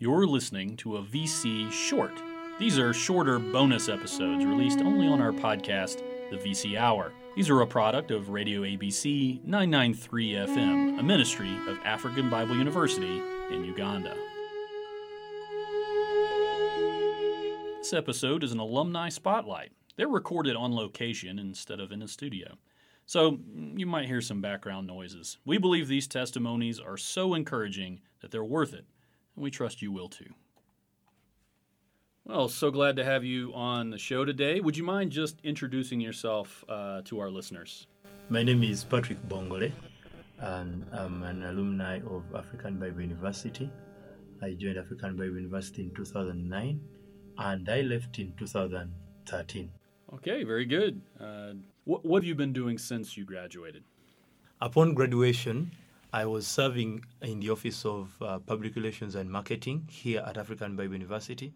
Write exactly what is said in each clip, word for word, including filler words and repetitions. You're listening to a V C Short. These are shorter bonus episodes released only on our podcast, The V C Hour. These are a product of Radio A B C nine ninety-three F M, a ministry of African Bible University in Uganda. This episode is an alumni spotlight. They're recorded on location instead of in a studio. So you might hear some background noises. We believe these testimonies are so encouraging that they're worth it, and we trust you will too. Well, so glad to have you on the show today. Would you mind just introducing yourself uh, to our listeners? My name is Patrick Bongole, and I'm an alumni of African Bible University. I joined African Bible University in two thousand nine, and I left in two thousand thirteen. Okay, very good. Uh, What, what have you been doing since you graduated? Upon graduation, I was serving in the Office of uh, Public Relations and Marketing here at African Bible University.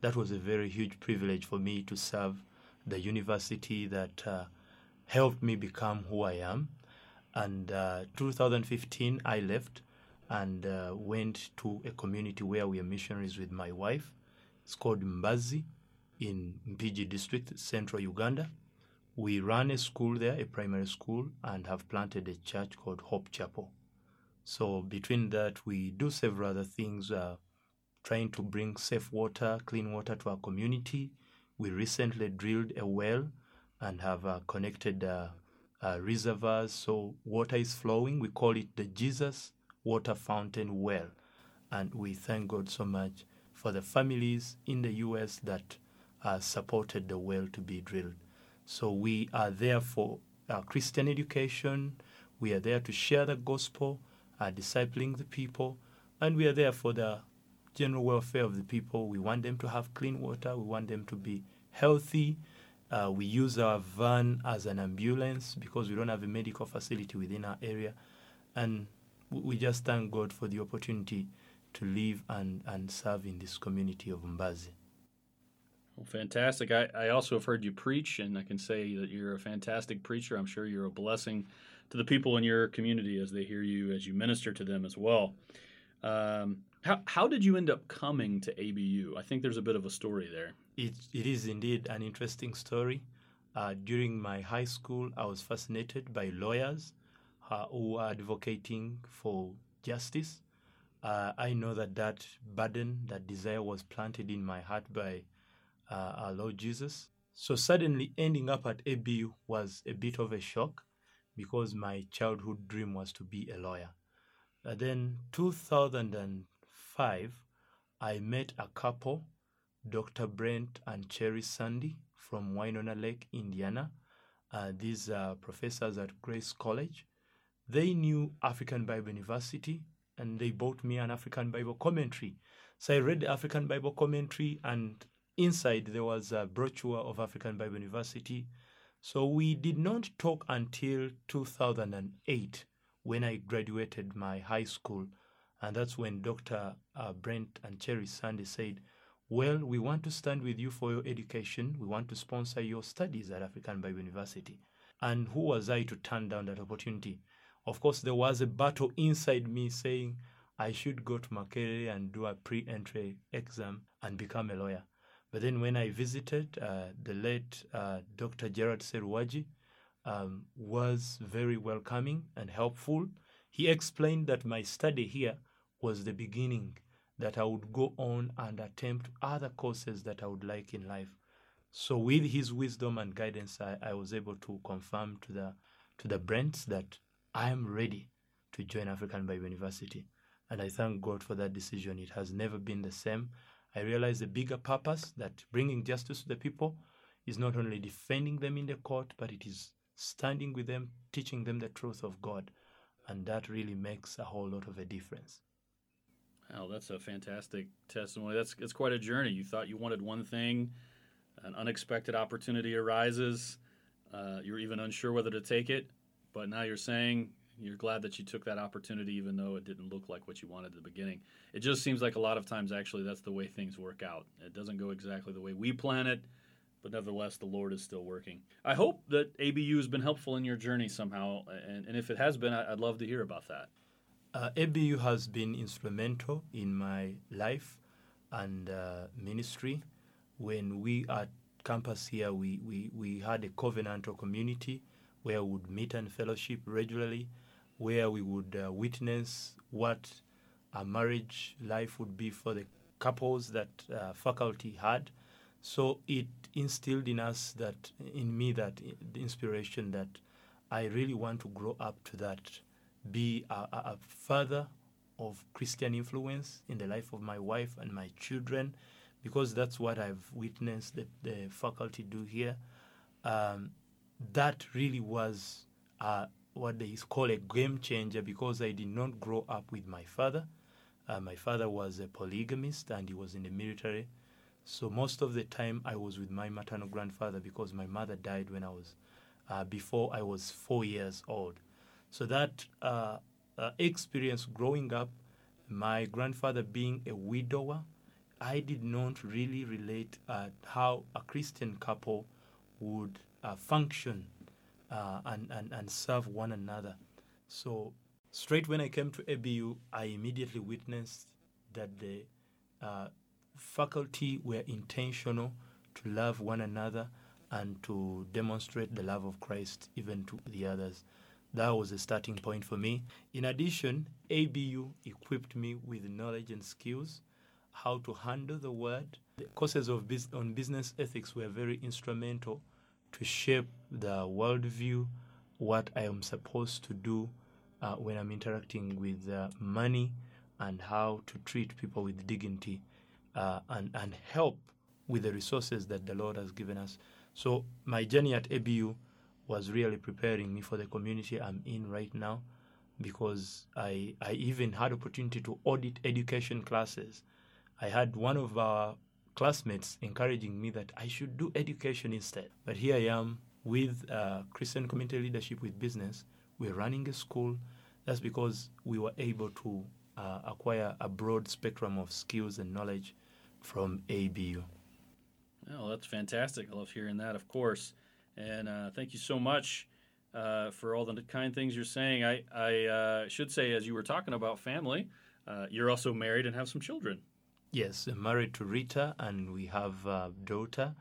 That was a very huge privilege for me to serve the university that uh, helped me become who I am. And uh, two thousand fifteen, I left and uh, went to a community where we are missionaries with my wife. It's called Mbazi in Mpigi District, Central Uganda. We run a school there, a primary school, and have planted a church called Hope Chapel. So between that, we do several other things, uh, trying to bring safe water, clean water to our community. We recently drilled a well and have uh, connected uh, uh, reservoirs, so water is flowing. We call it the Jesus Water Fountain Well. And we thank God so much for the families in the U S that uh, supported the well to be drilled. So we are there for our Christian education, we are there to share the gospel, uh, discipling the people, and we are there for the general welfare of the people. We want them to have clean water, we want them to be healthy. Uh, we use our van as an ambulance because we don't have a medical facility within our area. And we just thank God for the opportunity to live and, and serve in this community of Mbazi. Well, fantastic. I, I also have heard you preach, and I can say that you're a fantastic preacher. I'm sure you're a blessing to the people in your community as they hear you, as you minister to them as well. Um, how how did you end up coming to A B U? I think there's a bit of a story there. It It is indeed an interesting story. Uh, during my high school, I was fascinated by lawyers uh, who are advocating for justice. Uh, I know that that burden, that desire was planted in my heart by Uh, our Lord Jesus. So suddenly ending up at A B U was a bit of a shock because my childhood dream was to be a lawyer. And then two thousand five, I met a couple, Doctor Brent and Cherry Sandy from Winona Lake, Indiana. Uh, these are professors at Grace College. They knew African Bible University and they bought me an African Bible commentary. So I read the African Bible commentary, and inside there was a brochure of African Bible University. So we did not talk until two thousand eight when I graduated my high school. And that's when Doctor Uh, Brent and Cherry Sandy said, well, we want to stand with you for your education. We want to sponsor your studies at African Bible University. And who was I to turn down that opportunity? Of course, there was a battle inside me saying I should go to Makerere and do a pre-entry exam and become a lawyer. But then when I visited, uh, the late uh, Doctor Gerard Serwaji um, was very welcoming and helpful. He explained that my study here was the beginning, that I would go on and attempt other courses that I would like in life. So with his wisdom and guidance, I, I was able to confirm to the to the Brents that I am ready to join African Bible University. And I thank God for that decision. It has never been the same. I realized the bigger purpose, that bringing justice to the people is not only defending them in the court, but it is standing with them, teaching them the truth of God. And that really makes a whole lot of a difference. Wow, that's a fantastic testimony. That's it's quite a journey. You thought you wanted one thing, an unexpected opportunity arises, uh, you're even unsure whether to take it, but now you're saying you're glad that you took that opportunity even though it didn't look like what you wanted at the beginning. It just seems like a lot of times, actually, that's the way things work out. It doesn't go exactly the way we plan it, but nevertheless, the Lord is still working. I hope that A B U has been helpful in your journey somehow, and, and if it has been, I'd love to hear about that. Uh, A B U has been instrumental in my life and uh, ministry. When we at campus here, we, we, we had a covenantal community where we would meet and fellowship regularly, where we would uh, witness what a marriage life would be for the couples that uh, faculty had. So it instilled in us that, in me, that the inspiration that I really want to grow up to that, be a, a father of Christian influence in the life of my wife and my children, because that's what I've witnessed the, the faculty do here. Um, that really was uh, what they call a game changer, because I did not grow up with my father. Uh, my father was a polygamist and he was in the military. So most of the time I was with my maternal grandfather, because my mother died when I was uh, before I was four years old. So that uh, uh, experience growing up, my grandfather being a widower, I did not really relate uh, how a Christian couple would uh, function uh, and, and, and serve one another. So straight when I came to A B U, I immediately witnessed that the uh, faculty were intentional to love one another and to demonstrate the love of Christ even to the others. That was a starting point for me. In addition, A B U equipped me with knowledge and skills, how to handle the word. The courses of bus- on business ethics were very instrumental to shape the worldview, what I am supposed to do uh, when I'm interacting with uh, money, and how to treat people with dignity uh, and, and help with the resources that the Lord has given us. So my journey at A B U was really preparing me for the community I'm in right now, because I I even had opportunity to audit education classes. I had one of our classmates encouraging me that I should do education instead. But here I am with uh, Christian Community Leadership with Business. We're running a school. That's because we were able to uh, acquire a broad spectrum of skills and knowledge from A B U. Well, that's fantastic. I love hearing that, of course. And uh, thank you so much uh, for all the kind things you're saying. I, I uh, should say, as you were talking about family, uh, you're also married and have some children. Yes, I'm married to Rita, and we have a daughter,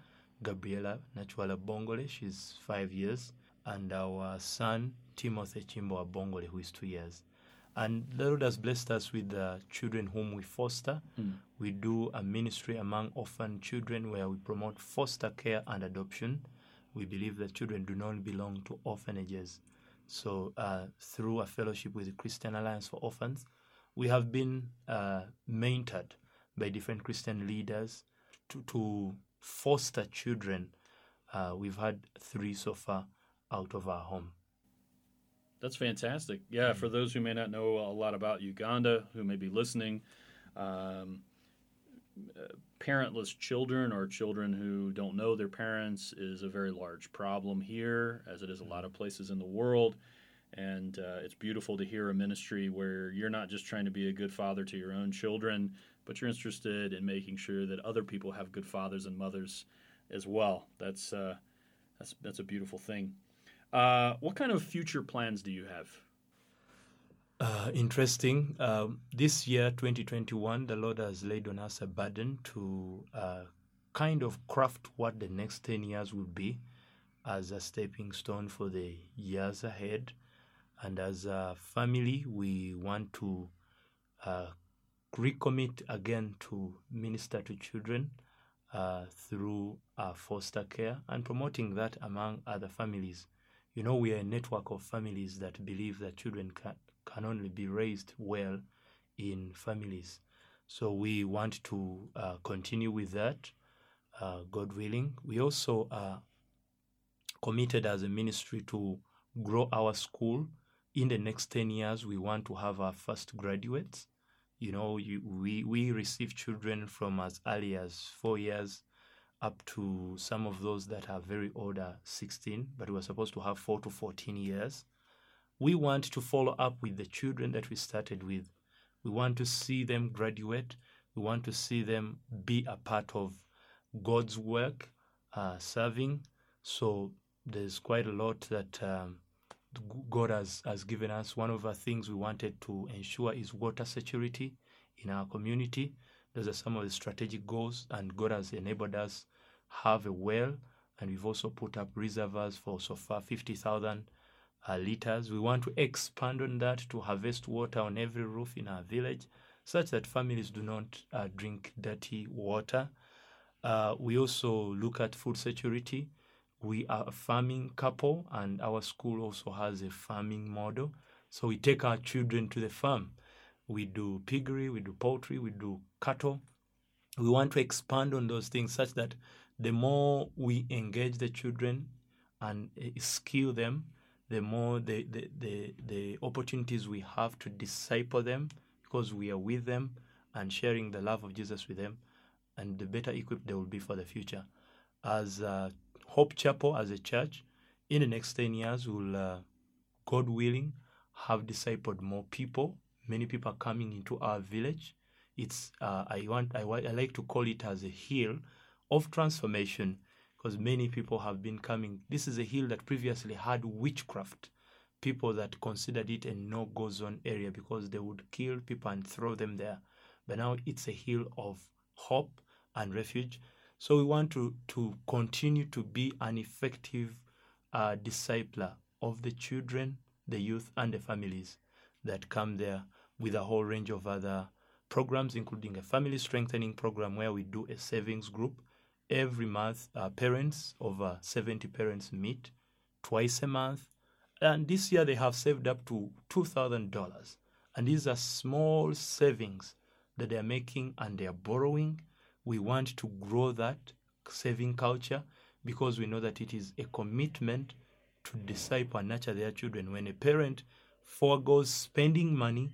Gabriela Nachuala-Bongole. She's five years. And our son, Timothy Chimboa-Bongole, who is two years. And the Lord has blessed us with uh, children whom we foster. Mm. We do a ministry among orphan children where we promote foster care and adoption. We believe that children do not belong to orphanages. So uh, through a fellowship with the Christian Alliance for Orphans, we have been uh, mentored by different Christian leaders to, to foster children. Uh, we've had three so far out of our home. That's fantastic. Yeah, for those who may not know a lot about Uganda, who may be listening, um, uh, parentless children or children who don't know their parents is a very large problem here, as it is a lot of places in the world. And uh, it's beautiful to hear a ministry where you're not just trying to be a good father to your own children, but you're interested in making sure that other people have good fathers and mothers as well. That's uh, that's that's a beautiful thing. Uh, what kind of future plans do you have? Uh, interesting. Uh, this year, twenty twenty-one, the Lord has laid on us a burden to uh, kind of craft what the next ten years will be as a stepping stone for the years ahead. And as a family, we want to uh, recommit again to minister to children uh, through our foster care and promoting that among other families. You know, we are a network of families that believe that children can can only be raised well in families. So we want to uh, continue with that, uh, God willing. We also are committed as a ministry to grow our school. In the next ten years, we want to have our first graduates. You know, you, we, we receive children from as early as four years up to some of those that are very old are sixteen, but we're supposed to have four to fourteen years. We want to follow up with the children that we started with. We want to see them graduate. We want to see them be a part of God's work, uh, serving. So there's quite a lot that um, God has, has given us. One of the things we wanted to ensure is water security in our community. Those are some of the strategic goals, and God has enabled us have a well, and we've also put up reservoirs for so far fifty thousand uh, liters. We want to expand on that to harvest water on every roof in our village, such that families do not uh, drink dirty water. Uh, we also look at food security. We are a farming couple, and our school also has a farming model. So we take our children to the farm. We do piggery, we do poultry, we do cattle. We want to expand on those things such that the more we engage the children and uh, skill them, the more the, the, the, the opportunities we have to disciple them, because we are with them and sharing the love of Jesus with them, and the better equipped they will be for the future. As uh, Hope Chapel, as a church, in the next ten years, we'll, uh, God willing, have discipled more people. Many people are coming into our village. It's uh, I want I, I like to call it as a hill of transformation, because many people have been coming. This is a hill that previously had witchcraft, people that considered it a no-go zone area because they would kill people and throw them there. But now it's a hill of hope and refuge. So we want to, to continue to be an effective uh, discipler of the children, the youth, and the families that come there, with a whole range of other programs, including a family strengthening program where we do a savings group. Every month, uh, parents, over seventy parents meet twice a month. And this year they have saved up to two thousand dollars. And these are small savings that they are making and they are borrowing. We want to grow that saving culture because we know that it is a commitment to disciple and nurture their children. When a parent forgoes spending money,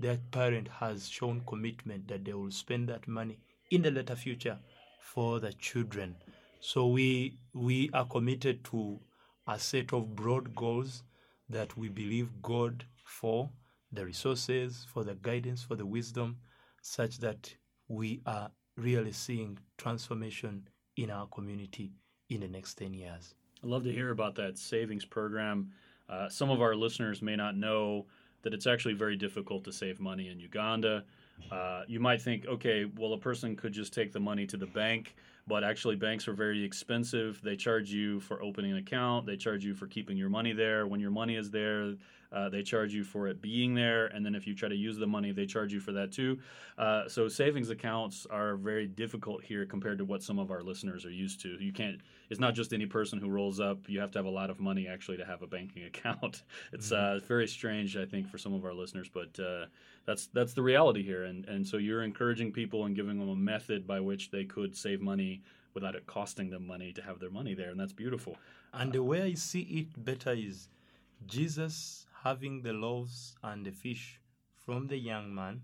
that parent has shown commitment that they will spend that money in the later future for the children. So we we are committed to a set of broad goals that we believe God for, the resources, for the guidance, for the wisdom, such that we are really seeing transformation in our community in the next ten years. I'd love to hear about that savings program. Uh, some of our listeners may not know that it's actually very difficult to save money in Uganda. Uh, you might think, okay, well, a person could just take the money to the bank, but actually banks are very expensive. They charge you for opening an account. They charge you for keeping your money there. When your money is there, uh, they charge you for it being there. And then if you try to use the money, they charge you for that too. Uh, so savings accounts are very difficult here compared to what some of our listeners are used to. You can't, it's not just any person who rolls up. You have to have a lot of money actually to have a banking account. It's uh, very strange, I think, for some of our listeners, but uh, that's that's the reality here. And, and so you're encouraging people and giving them a method by which they could save money without it costing them money to have their money there, and that's beautiful. And the way I see it better is Jesus having the loaves and the fish from the young man.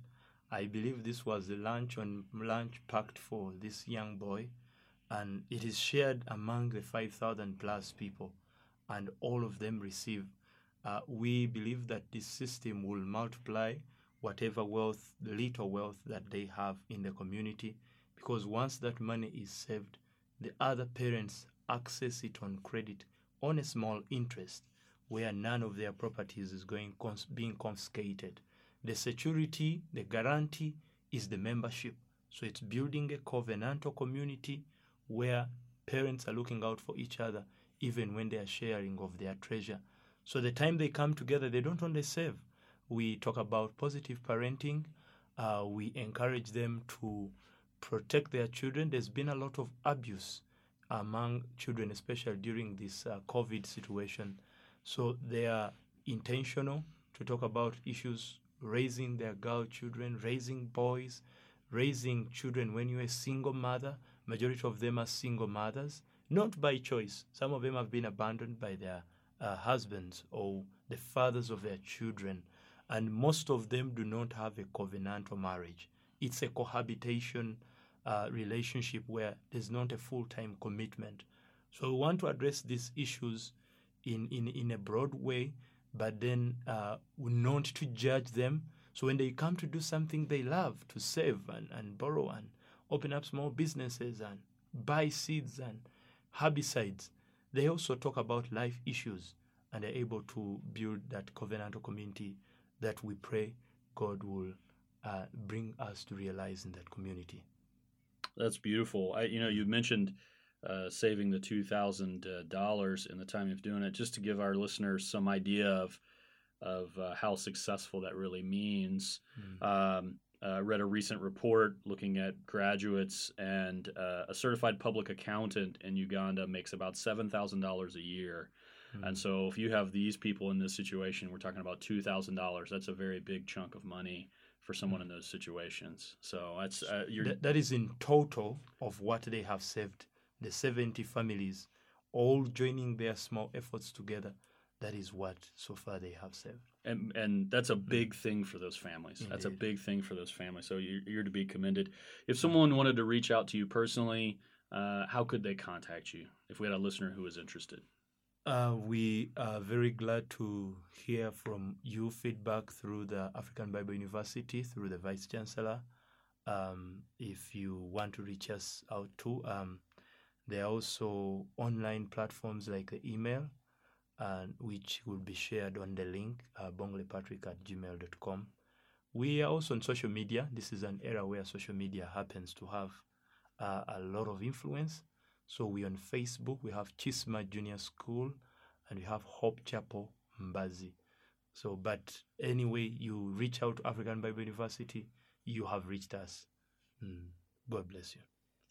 I believe this was the lunch on lunch packed for this young boy, and it is shared among the five thousand plus people, and all of them receive. Uh, we believe that this system will multiply whatever wealth, the little wealth that they have in the community, because once that money is saved, the other parents access it on credit on a small interest where none of their properties is going cons- being confiscated. The security, the guarantee is the membership. So it's building a covenantal community where parents are looking out for each other even when they are sharing of their treasure. So the time they come together, they don't only save. We talk about positive parenting. Uh, we encourage them to protect their children. There's been a lot of abuse among children, especially during this uh, COVID situation. So they are intentional to talk about issues, raising their girl children, raising boys, raising children when you're a single mother. Majority of them are single mothers, not by choice. Some of them have been abandoned by their uh, husbands or the fathers of their children. And most of them do not have a covenantal marriage. It's a cohabitation uh, relationship where there's not a full-time commitment. So we want to address these issues in, in, in a broad way, but then uh, not to judge them. So when they come to do something they love, to save and, and borrow and open up small businesses and buy seeds and herbicides, they also talk about life issues and are able to build that covenantal community that we pray God will uh, bring us to realize in that community. That's beautiful. I, you know, you mentioned uh, saving the two thousand dollars in the time of doing it, just to give our listeners some idea of of uh, how successful that really means. Mm-hmm. Um, I uh, read a recent report looking at graduates, and uh, a certified public accountant in Uganda makes about seven thousand dollars a year. Mm-hmm. And so if you have these people in this situation, we're talking about two thousand dollars. That's a very big chunk of money for someone mm-hmm. in those situations. So that's uh, you're... That, that is in total of what they have saved, the seventy families, all joining their small efforts together. That is what so far they have saved. And and that's a big thing for those families. Indeed. That's a big thing for those families. So you're, you're to be commended. If someone wanted to reach out to you personally, uh, how could they contact you if we had a listener who was interested? Uh, we are very glad to hear from you feedback through the African Bible University, through the Vice Chancellor. Um, if you want to reach us out too, um, there are also online platforms like the email, Uh, which will be shared on the link, uh, bongolepatrick at gmail dot com. We are also on social media. This is an era where social media happens to have uh, a lot of influence. So we on Facebook, we have Chisma Junior School, and we have Hope Chapel, Mbazi. So, but anyway, you reach out to African Bible University, you have reached us. Mm. God bless you.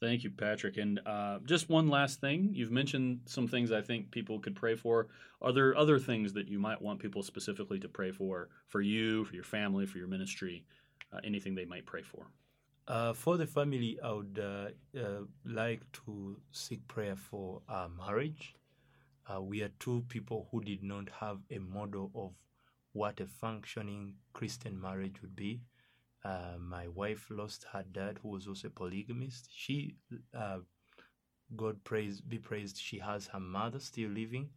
Thank you, Patrick. And uh, just one last thing. You've mentioned some things I think people could pray for. Are there other things that you might want people specifically to pray for, for you, for your family, for your ministry, uh, anything they might pray for? Uh, for the family, I would uh, uh, like to seek prayer for uh, marriage. Uh, we are two people who did not have a model of what a functioning Christian marriage would be. Uh, my wife lost her dad, who was also a polygamist. She, uh, God praise, be praised, she has her mother still living.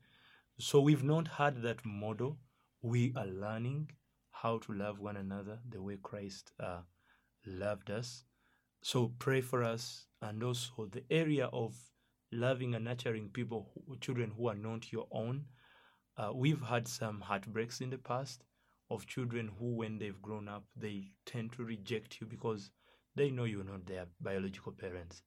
So we've not had that model. We are learning how to love one another the way Christ uh, loved us. So pray for us, and also the area of loving and nurturing people, who, children who are not your own. Uh, we've had some heartbreaks in the past of children who, when they've grown up, they tend to reject you because they know you're not their biological parents.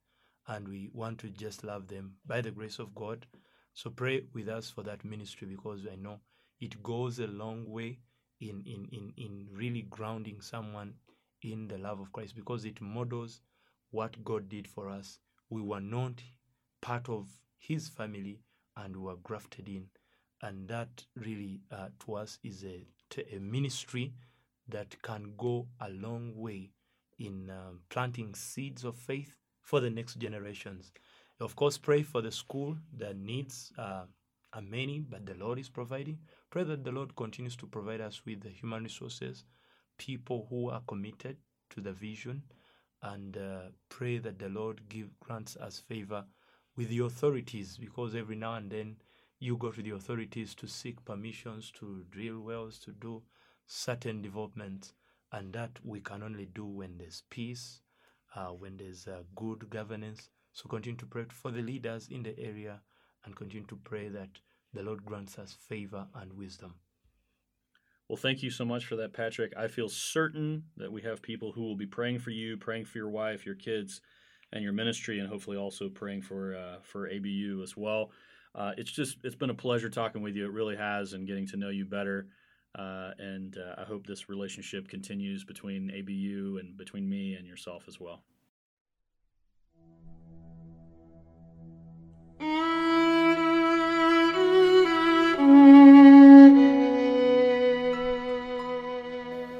And we want to just love them by the grace of God. So pray with us for that ministry, because I know it goes a long way in, in, in, in really grounding someone in the love of Christ, because it models what God did for us. We were not part of his family and were grafted in. And that really, uh, to us, is a a ministry that can go a long way in um, planting seeds of faith for the next generations. Of course, pray for the school. The needs uh, are many, but the Lord is providing. Pray that the Lord continues to provide us with the human resources, people who are committed to the vision, and uh, pray that the Lord give grants us favor with the authorities, because every now and then you go to the authorities to seek permissions to drill wells, to do certain developments, and that we can only do when there's peace, uh, when there's uh, good governance. So continue to pray for the leaders in the area, and continue to pray that the Lord grants us favor and wisdom. Well, thank you so much for that, Patrick. I feel certain that we have people who will be praying for you, praying for your wife, your kids, and your ministry, and hopefully also praying for uh, for A B U as well. Uh, it's just, it's been a pleasure talking with you. It really has, and getting to know you better. Uh, and uh, I hope this relationship continues between A B U and between me and yourself as well.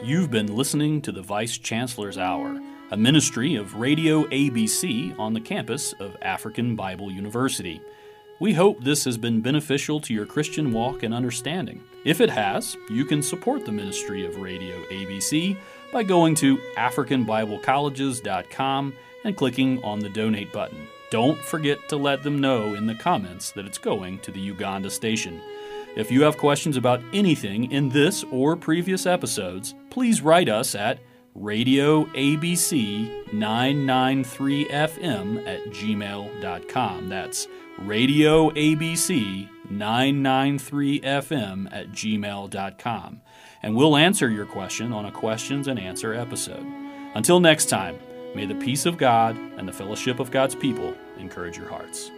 You've been listening to the Vice Chancellor's Hour, a ministry of Radio A B C on the campus of African Bible University. We hope this has been beneficial to your Christian walk and understanding. If it has, you can support the ministry of Radio A B C by going to African Bible Colleges dot com and clicking on the donate button. Don't forget to let them know in the comments that it's going to the Uganda station. If you have questions about anything in this or previous episodes, please write us at Radio A B C nine ninety-three F M at gmail dot com. That's Radio A B C nine ninety-three F M at gmail dot com, and we'll answer your question on a questions and answer episode. Until next time, may the peace of God and the fellowship of God's people encourage your hearts.